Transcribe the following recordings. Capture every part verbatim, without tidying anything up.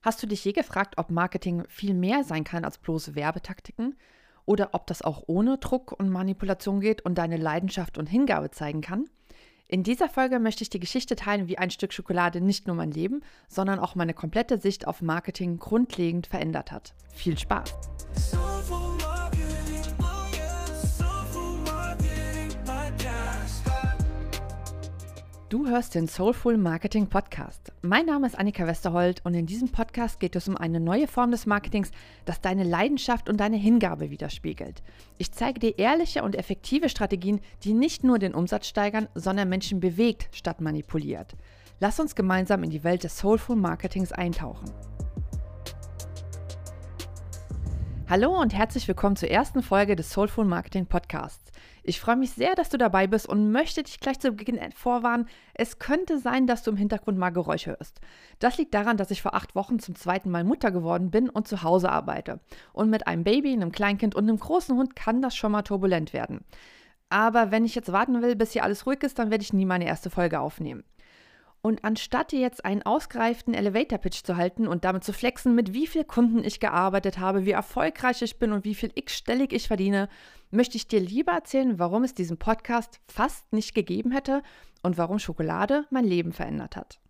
Hast du dich je gefragt, ob Marketing viel mehr sein kann als bloße Werbetaktiken? Oder ob das auch ohne Druck und Manipulation geht und deine Leidenschaft und Hingabe zeigen kann? In dieser Folge möchte ich die Geschichte teilen, wie ein Stück Schokolade nicht nur mein Leben, sondern auch meine komplette Sicht auf Marketing grundlegend verändert hat. Viel Spaß! Du hörst den Soulful Marketing Podcast. Mein Name ist Annika Westerholt und in diesem Podcast geht es um eine neue Form des Marketings, das deine Leidenschaft und deine Hingabe widerspiegelt. Ich zeige dir ehrliche und effektive Strategien, die nicht nur den Umsatz steigern, sondern Menschen bewegt statt manipuliert. Lass uns gemeinsam in die Welt des Soulful Marketings eintauchen. Hallo und herzlich willkommen zur ersten Folge des Soulful Marketing Podcasts. Ich freue mich sehr, dass du dabei bist und möchte dich gleich zu Beginn vorwarnen, es könnte sein, dass du im Hintergrund mal Geräusche hörst. Das liegt daran, dass ich vor acht Wochen zum zweiten Mal Mutter geworden bin und zu Hause arbeite. Und mit einem Baby, einem Kleinkind und einem großen Hund kann das schon mal turbulent werden. Aber wenn ich jetzt warten will, bis hier alles ruhig ist, dann werde ich nie meine erste Folge aufnehmen. Und anstatt dir jetzt einen ausgereiften Elevator-Pitch zu halten und damit zu flexen, mit wie vielen Kunden ich gearbeitet habe, wie erfolgreich ich bin und wie viel x-stellig ich verdiene, möchte ich dir lieber erzählen, warum es diesen Podcast fast nicht gegeben hätte und warum Schokolade mein Leben verändert hat.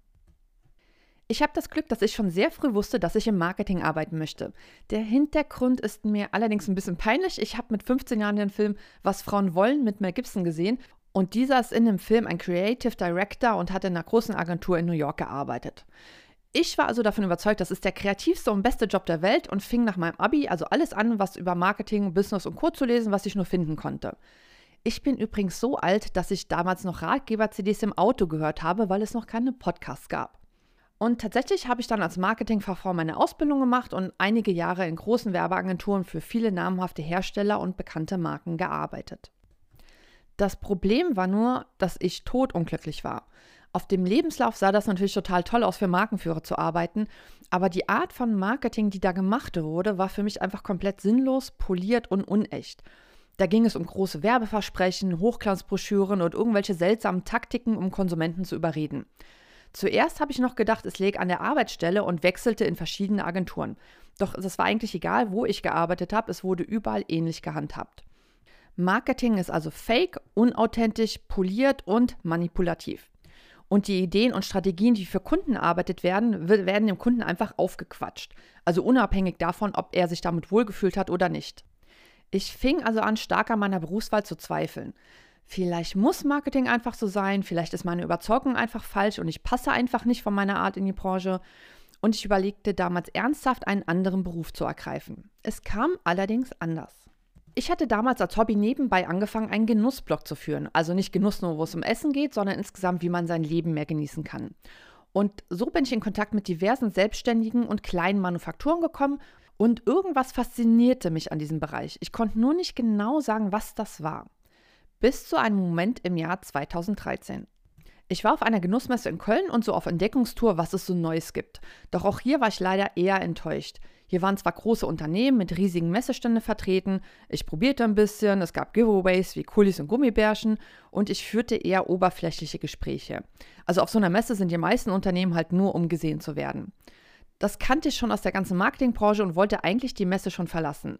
Ich habe das Glück, dass ich schon sehr früh wusste, dass ich im Marketing arbeiten möchte. Der Hintergrund ist mir allerdings ein bisschen peinlich. Ich habe mit fünfzehn Jahren den Film "Was Frauen wollen" mit Mel Gibson gesehen. Und dieser ist in dem Film ein Creative Director und hat in einer großen Agentur in New York gearbeitet. Ich war also davon überzeugt, das ist der kreativste und beste Job der Welt und fing nach meinem Abi also alles an, was über Marketing, Business und Co. zu lesen, was ich nur finden konnte. Ich bin übrigens so alt, dass ich damals noch Ratgeber-C Ds im Auto gehört habe, weil es noch keine Podcasts gab. Und tatsächlich habe ich dann als Marketingfachfrau meine Ausbildung gemacht und einige Jahre in großen Werbeagenturen für viele namhafte Hersteller und bekannte Marken gearbeitet. Das Problem war nur, dass ich todunglücklich war. Auf dem Lebenslauf sah das natürlich total toll aus, für Markenführer zu arbeiten, aber die Art von Marketing, die da gemacht wurde, war für mich einfach komplett sinnlos, poliert und unecht. Da ging es um große Werbeversprechen, Hochglanzbroschüren und irgendwelche seltsamen Taktiken, um Konsumenten zu überreden. Zuerst habe ich noch gedacht, es läge an der Arbeitsstelle und wechselte in verschiedene Agenturen. Doch es war eigentlich egal, wo ich gearbeitet habe, es wurde überall ähnlich gehandhabt. Marketing ist also fake, unauthentisch, poliert und manipulativ. Und die Ideen und Strategien, die für Kunden erarbeitet werden, werden dem Kunden einfach aufgequatscht. Also unabhängig davon, ob er sich damit wohlgefühlt hat oder nicht. Ich fing also an, stark an meiner Berufswahl zu zweifeln. Vielleicht muss Marketing einfach so sein, vielleicht ist meine Überzeugung einfach falsch und ich passe einfach nicht von meiner Art in die Branche. Und ich überlegte damals ernsthaft, einen anderen Beruf zu ergreifen. Es kam allerdings anders. Ich hatte damals als Hobby nebenbei angefangen, einen Genussblog zu führen. Also nicht Genuss nur, wo es um Essen geht, sondern insgesamt, wie man sein Leben mehr genießen kann. Und so bin ich in Kontakt mit diversen Selbstständigen und kleinen Manufakturen gekommen und irgendwas faszinierte mich an diesem Bereich. Ich konnte nur nicht genau sagen, was das war. Bis zu einem Moment im Jahr zweitausenddreizehn. Ich war auf einer Genussmesse in Köln und so auf Entdeckungstour, was es so Neues gibt. Doch auch hier war ich leider eher enttäuscht. Hier waren zwar große Unternehmen mit riesigen Messeständen vertreten, ich probierte ein bisschen, es gab Giveaways wie Kulis und Gummibärchen und ich führte eher oberflächliche Gespräche. Also auf so einer Messe sind die meisten Unternehmen halt nur, um gesehen zu werden. Das kannte ich schon aus der ganzen Marketingbranche und wollte eigentlich die Messe schon verlassen.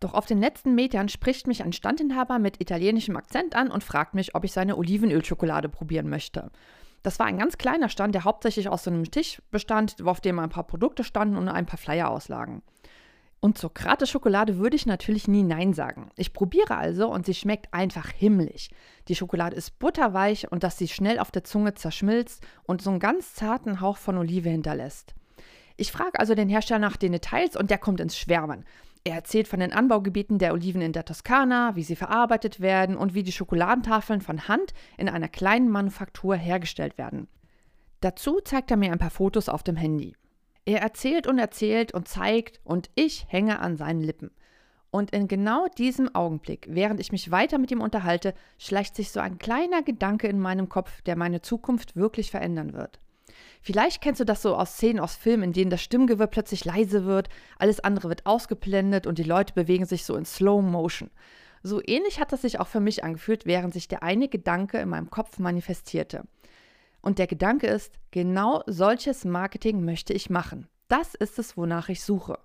Doch auf den letzten Metern spricht mich ein Standinhaber mit italienischem Akzent an und fragt mich, ob ich seine Olivenölschokolade probieren möchte. Das war ein ganz kleiner Stand, der hauptsächlich aus so einem Tisch bestand, auf dem ein paar Produkte standen und ein paar Flyer auslagen. Und zur Gratis-Schokolade würde ich natürlich nie Nein sagen. Ich probiere also und sie schmeckt einfach himmlisch. Die Schokolade ist butterweich und dass sie schnell auf der Zunge zerschmilzt und so einen ganz zarten Hauch von Olive hinterlässt. Ich frage also den Hersteller nach den Details und der kommt ins Schwärmen. Er erzählt von den Anbaugebieten der Oliven in der Toskana, wie sie verarbeitet werden und wie die Schokoladentafeln von Hand in einer kleinen Manufaktur hergestellt werden. Dazu zeigt er mir ein paar Fotos auf dem Handy. Er erzählt und erzählt und zeigt und ich hänge an seinen Lippen. Und in genau diesem Augenblick, während ich mich weiter mit ihm unterhalte, schleicht sich so ein kleiner Gedanke in meinem Kopf, der meine Zukunft wirklich verändern wird. Vielleicht kennst du das so aus Szenen aus Filmen, in denen das Stimmgewirr plötzlich leise wird, alles andere wird ausgeblendet und die Leute bewegen sich so in Slow Motion. So ähnlich hat das sich auch für mich angefühlt, während sich der eine Gedanke in meinem Kopf manifestierte. Und der Gedanke ist, genau solches Marketing möchte ich machen. Das ist es, wonach ich suche.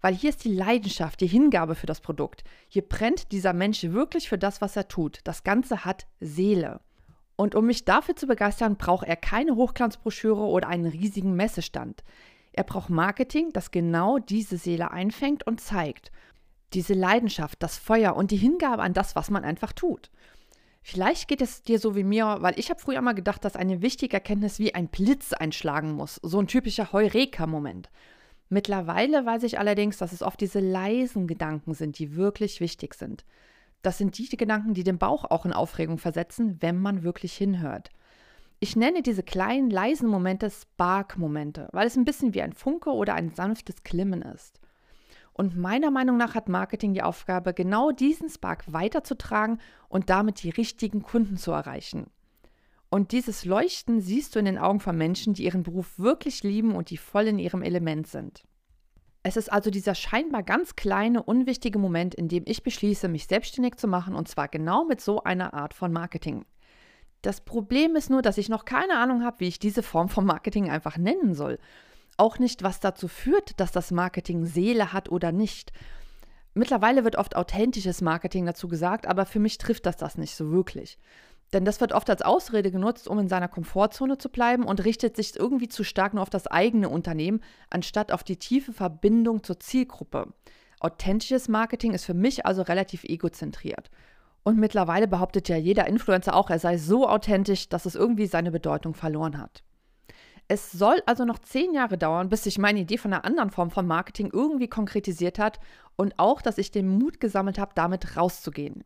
Weil hier ist die Leidenschaft, die Hingabe für das Produkt. Hier brennt dieser Mensch wirklich für das, was er tut. Das Ganze hat Seele. Und um mich dafür zu begeistern, braucht er keine Hochglanzbroschüre oder einen riesigen Messestand. Er braucht Marketing, das genau diese Seele einfängt und zeigt. Diese Leidenschaft, das Feuer und die Hingabe an das, was man einfach tut. Vielleicht geht es dir so wie mir, weil ich habe früher mal gedacht, dass eine wichtige Erkenntnis wie ein Blitz einschlagen muss. So ein typischer Heureka-Moment. Mittlerweile weiß ich allerdings, dass es oft diese leisen Gedanken sind, die wirklich wichtig sind. Das sind die Gedanken, die den Bauch auch in Aufregung versetzen, wenn man wirklich hinhört. Ich nenne diese kleinen, leisen Momente Spark-Momente, weil es ein bisschen wie ein Funke oder ein sanftes Glimmen ist. Und meiner Meinung nach hat Marketing die Aufgabe, genau diesen Spark weiterzutragen und damit die richtigen Kunden zu erreichen. Und dieses Leuchten siehst du in den Augen von Menschen, die ihren Beruf wirklich lieben und die voll in ihrem Element sind. Es ist also dieser scheinbar ganz kleine, unwichtige Moment, in dem ich beschließe, mich selbstständig zu machen, und zwar genau mit so einer Art von Marketing. Das Problem ist nur, dass ich noch keine Ahnung habe, wie ich diese Form von Marketing einfach nennen soll. Auch nicht, was dazu führt, dass das Marketing Seele hat oder nicht. Mittlerweile wird oft authentisches Marketing dazu gesagt, aber für mich trifft das das nicht so wirklich. Denn das wird oft als Ausrede genutzt, um in seiner Komfortzone zu bleiben, und richtet sich irgendwie zu stark nur auf das eigene Unternehmen, anstatt auf die tiefe Verbindung zur Zielgruppe. Authentisches Marketing ist für mich also relativ egozentriert. Und mittlerweile behauptet ja jeder Influencer auch, er sei so authentisch, dass es irgendwie seine Bedeutung verloren hat. Es soll also noch zehn Jahre dauern, bis sich meine Idee von einer anderen Form von Marketing irgendwie konkretisiert hat und auch, dass ich den Mut gesammelt habe, damit rauszugehen.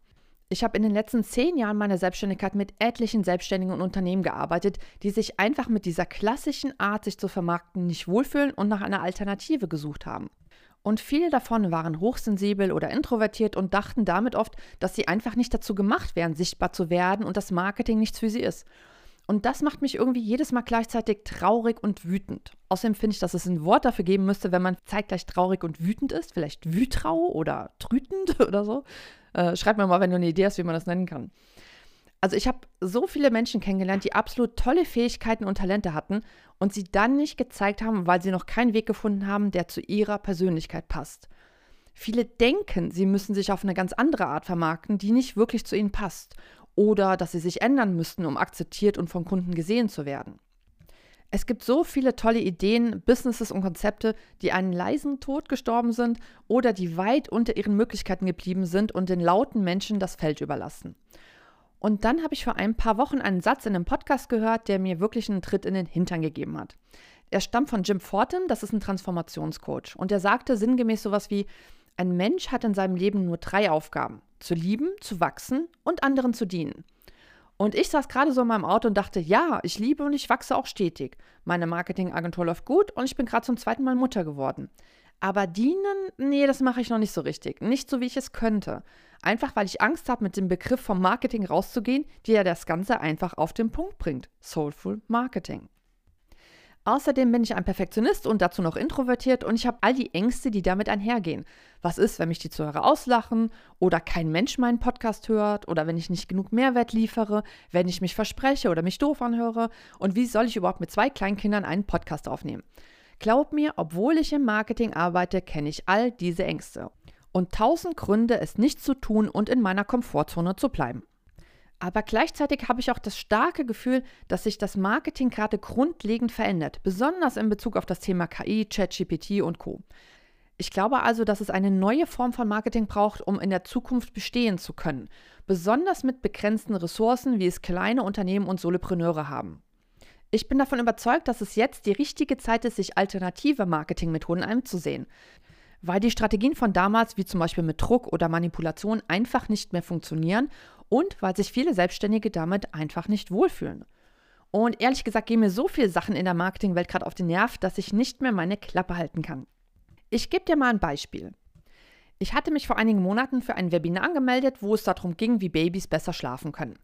Ich habe in den letzten zehn Jahren meiner Selbstständigkeit mit etlichen Selbstständigen und Unternehmen gearbeitet, die sich einfach mit dieser klassischen Art, sich zu vermarkten, nicht wohlfühlen und nach einer Alternative gesucht haben. Und viele davon waren hochsensibel oder introvertiert und dachten damit oft, dass sie einfach nicht dazu gemacht wären, sichtbar zu werden und dass Marketing nichts für sie ist. Und das macht mich irgendwie jedes Mal gleichzeitig traurig und wütend. Außerdem finde ich, dass es ein Wort dafür geben müsste, wenn man zeitgleich traurig und wütend ist. Vielleicht wütrau oder trütend oder so. Äh, schreib mir mal, wenn du eine Idee hast, wie man das nennen kann. Also ich habe so viele Menschen kennengelernt, die absolut tolle Fähigkeiten und Talente hatten und sie dann nicht gezeigt haben, weil sie noch keinen Weg gefunden haben, der zu ihrer Persönlichkeit passt. Viele denken, sie müssen sich auf eine ganz andere Art vermarkten, die nicht wirklich zu ihnen passt. Oder dass sie sich ändern müssten, um akzeptiert und von Kunden gesehen zu werden. Es gibt so viele tolle Ideen, Businesses und Konzepte, die einen leisen Tod gestorben sind oder die weit unter ihren Möglichkeiten geblieben sind und den lauten Menschen das Feld überlassen. Und dann habe ich vor ein paar Wochen einen Satz in einem Podcast gehört, der mir wirklich einen Tritt in den Hintern gegeben hat. Er stammt von Jim Fortin, das ist ein Transformationscoach. Und er sagte sinngemäß sowas wie: Ein Mensch hat in seinem Leben nur drei Aufgaben: zu lieben, zu wachsen und anderen zu dienen. Und ich saß gerade so in meinem Auto und dachte, ja, ich liebe und ich wachse auch stetig. Meine Marketingagentur läuft gut und ich bin gerade zum zweiten Mal Mutter geworden. Aber dienen, nee, das mache ich noch nicht so richtig. Nicht so, wie ich es könnte. Einfach, weil ich Angst habe, mit dem Begriff vom Marketing rauszugehen, der ja das Ganze einfach auf den Punkt bringt. Soulful Marketing. Außerdem bin ich ein Perfektionist und dazu noch introvertiert und ich habe all die Ängste, die damit einhergehen. Was ist, wenn mich die Zuhörer auslachen oder kein Mensch meinen Podcast hört oder wenn ich nicht genug Mehrwert liefere, wenn ich mich verspreche oder mich doof anhöre, und wie soll ich überhaupt mit zwei kleinen Kindern einen Podcast aufnehmen? Glaub mir, obwohl ich im Marketing arbeite, kenne ich all diese Ängste und tausend Gründe, es nicht zu tun und in meiner Komfortzone zu bleiben. Aber gleichzeitig habe ich auch das starke Gefühl, dass sich das Marketing gerade grundlegend verändert, besonders in Bezug auf das Thema K I, ChatGPT und Co. Ich glaube also, dass es eine neue Form von Marketing braucht, um in der Zukunft bestehen zu können, besonders mit begrenzten Ressourcen, wie es kleine Unternehmen und Solopreneure haben. Ich bin davon überzeugt, dass es jetzt die richtige Zeit ist, sich alternative Marketingmethoden einzusehen, weil die Strategien von damals, wie zum Beispiel mit Druck oder Manipulation, einfach nicht mehr funktionieren und weil sich viele Selbstständige damit einfach nicht wohlfühlen. Und ehrlich gesagt gehen mir so viele Sachen in der Marketingwelt gerade auf den Nerv, dass ich nicht mehr meine Klappe halten kann. Ich gebe dir mal ein Beispiel. Ich hatte mich vor einigen Monaten für ein Webinar angemeldet, wo es darum ging, wie Babys besser schlafen können.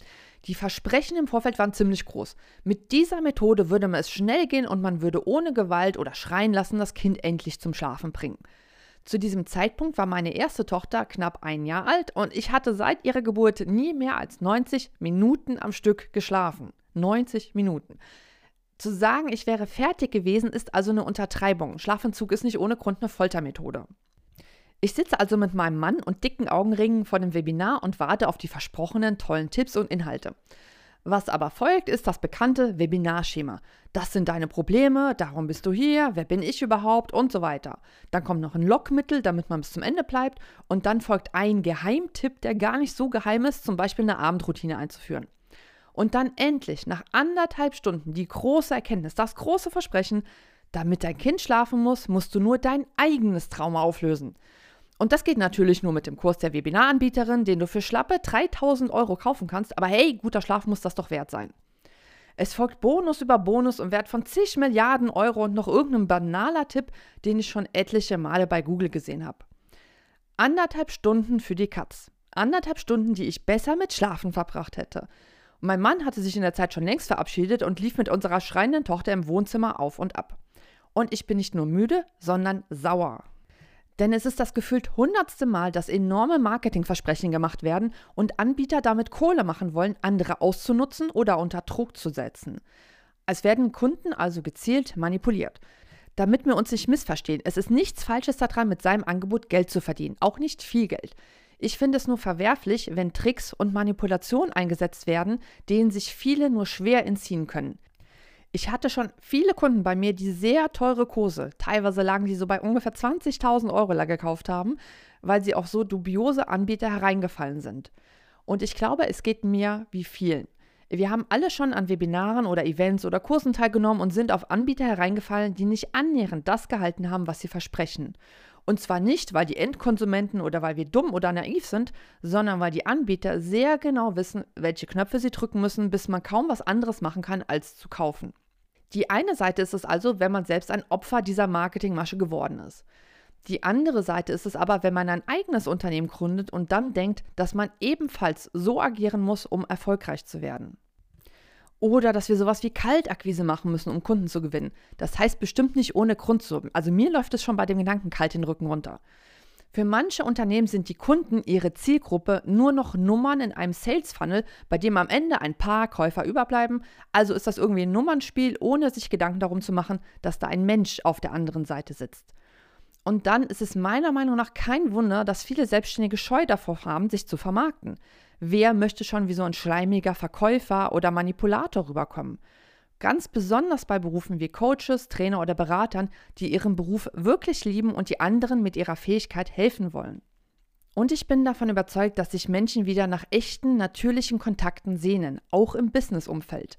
Die Versprechen im Vorfeld waren ziemlich groß. Mit dieser Methode würde es schnell gehen und man würde ohne Gewalt oder Schreien lassen das Kind endlich zum Schlafen bringen. Zu diesem Zeitpunkt war meine erste Tochter knapp ein Jahr alt und ich hatte seit ihrer Geburt nie mehr als neunzig Minuten am Stück geschlafen. neunzig Minuten. Zu sagen, ich wäre fertig gewesen, ist also eine Untertreibung. Schlafentzug ist nicht ohne Grund eine Foltermethode. Ich sitze also mit meinem Mann und dicken Augenringen vor dem Webinar und warte auf die versprochenen tollen Tipps und Inhalte. Was aber folgt, ist das bekannte Webinarschema. Das sind deine Probleme, darum bist du hier, wer bin ich überhaupt und so weiter. Dann kommt noch ein Lockmittel, damit man bis zum Ende bleibt, und dann folgt ein Geheimtipp, der gar nicht so geheim ist, zum Beispiel eine Abendroutine einzuführen. Und dann endlich nach anderthalb Stunden die große Erkenntnis, das große Versprechen: Damit dein Kind schlafen muss, musst du nur dein eigenes Trauma auflösen. Und das geht natürlich nur mit dem Kurs der Webinaranbieterin, den du für schlappe dreitausend Euro kaufen kannst, aber hey, guter Schlaf muss das doch wert sein. Es folgt Bonus über Bonus im Wert von zig Milliarden Euro und noch irgendein banaler Tipp, den ich schon etliche Male bei Google gesehen habe. Anderthalb Stunden für die Katz. Anderthalb Stunden, die ich besser mit Schlafen verbracht hätte. Und mein Mann hatte sich in der Zeit schon längst verabschiedet und lief mit unserer schreienden Tochter im Wohnzimmer auf und ab. Und ich bin nicht nur müde, sondern sauer. Denn es ist das gefühlt hundertste Mal, dass enorme Marketingversprechen gemacht werden und Anbieter damit Kohle machen wollen, andere auszunutzen oder unter Druck zu setzen. Es werden Kunden also gezielt manipuliert. Damit wir uns nicht missverstehen, es ist nichts Falsches daran, mit seinem Angebot Geld zu verdienen, auch nicht viel Geld. Ich finde es nur verwerflich, wenn Tricks und Manipulationen eingesetzt werden, denen sich viele nur schwer entziehen können. Ich hatte schon viele Kunden bei mir, die sehr teure Kurse, teilweise lagen die so bei ungefähr zwanzigtausend Euro gekauft haben, weil sie auf so dubiose Anbieter hereingefallen sind. Und ich glaube, es geht mir wie vielen. Wir haben alle schon an Webinaren oder Events oder Kursen teilgenommen und sind auf Anbieter hereingefallen, die nicht annähernd das gehalten haben, was sie versprechen. Und zwar nicht, weil die Endkonsumenten oder weil wir dumm oder naiv sind, sondern weil die Anbieter sehr genau wissen, welche Knöpfe sie drücken müssen, bis man kaum was anderes machen kann, als zu kaufen. Die eine Seite ist es also, wenn man selbst ein Opfer dieser Marketingmasche geworden ist. Die andere Seite ist es aber, wenn man ein eigenes Unternehmen gründet und dann denkt, dass man ebenfalls so agieren muss, um erfolgreich zu werden. Oder dass wir sowas wie Kaltakquise machen müssen, um Kunden zu gewinnen. Das heißt bestimmt nicht ohne Grund so. Also mir läuft es schon bei dem Gedanken kalt den Rücken runter. Für manche Unternehmen sind die Kunden, ihre Zielgruppe, nur noch Nummern in einem Sales-Funnel, bei dem am Ende ein paar Käufer überbleiben. Also ist das irgendwie ein Nummernspiel, ohne sich Gedanken darum zu machen, dass da ein Mensch auf der anderen Seite sitzt. Und dann ist es meiner Meinung nach kein Wunder, dass viele Selbstständige Scheu davor haben, sich zu vermarkten. Wer möchte schon wie so ein schleimiger Verkäufer oder Manipulator rüberkommen? Ganz besonders bei Berufen wie Coaches, Trainer oder Beratern, die ihren Beruf wirklich lieben und die anderen mit ihrer Fähigkeit helfen wollen. Und ich bin davon überzeugt, dass sich Menschen wieder nach echten, natürlichen Kontakten sehnen, auch im Businessumfeld.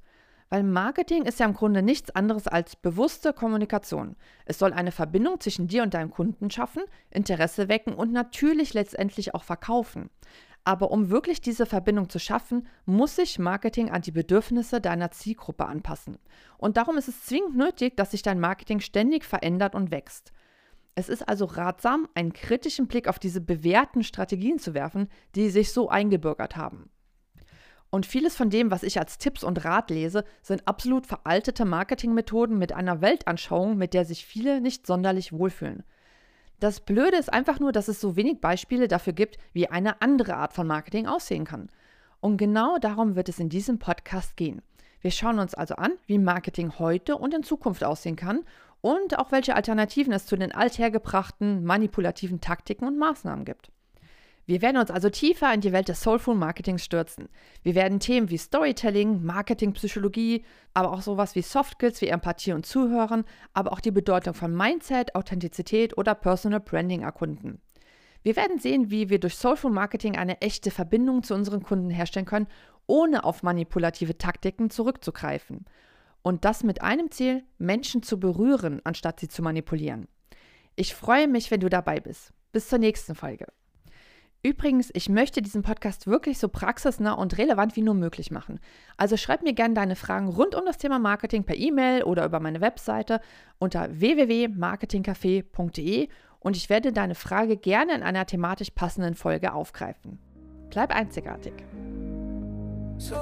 Weil Marketing ist ja im Grunde nichts anderes als bewusste Kommunikation. Es soll eine Verbindung zwischen dir und deinem Kunden schaffen, Interesse wecken und natürlich letztendlich auch verkaufen. Aber um wirklich diese Verbindung zu schaffen, muss sich Marketing an die Bedürfnisse deiner Zielgruppe anpassen. Und darum ist es zwingend nötig, dass sich dein Marketing ständig verändert und wächst. Es ist also ratsam, einen kritischen Blick auf diese bewährten Strategien zu werfen, die sich so eingebürgert haben. Und vieles von dem, was ich als Tipps und Rat lese, sind absolut veraltete Marketingmethoden mit einer Weltanschauung, mit der sich viele nicht sonderlich wohlfühlen. Das Blöde ist einfach nur, dass es so wenig Beispiele dafür gibt, wie eine andere Art von Marketing aussehen kann. Und genau darum wird es in diesem Podcast gehen. Wir schauen uns also an, wie Marketing heute und in Zukunft aussehen kann und auch welche Alternativen es zu den althergebrachten, manipulativen Taktiken und Maßnahmen gibt. Wir werden uns also tiefer in die Welt des Soulful Marketings stürzen. Wir werden Themen wie Storytelling, Marketingpsychologie, aber auch sowas wie Soft Skills wie Empathie und Zuhören, aber auch die Bedeutung von Mindset, Authentizität oder Personal Branding erkunden. Wir werden sehen, wie wir durch Soulful Marketing eine echte Verbindung zu unseren Kunden herstellen können, ohne auf manipulative Taktiken zurückzugreifen. Und das mit einem Ziel, Menschen zu berühren, anstatt sie zu manipulieren. Ich freue mich, wenn du dabei bist. Bis zur nächsten Folge. Übrigens, ich möchte diesen Podcast wirklich so praxisnah und relevant wie nur möglich machen. Also schreib mir gerne deine Fragen rund um das Thema Marketing per E-Mail oder über meine Webseite unter w w w punkt marketingcafe punkt de und ich werde deine Frage gerne in einer thematisch passenden Folge aufgreifen. Bleib einzigartig. So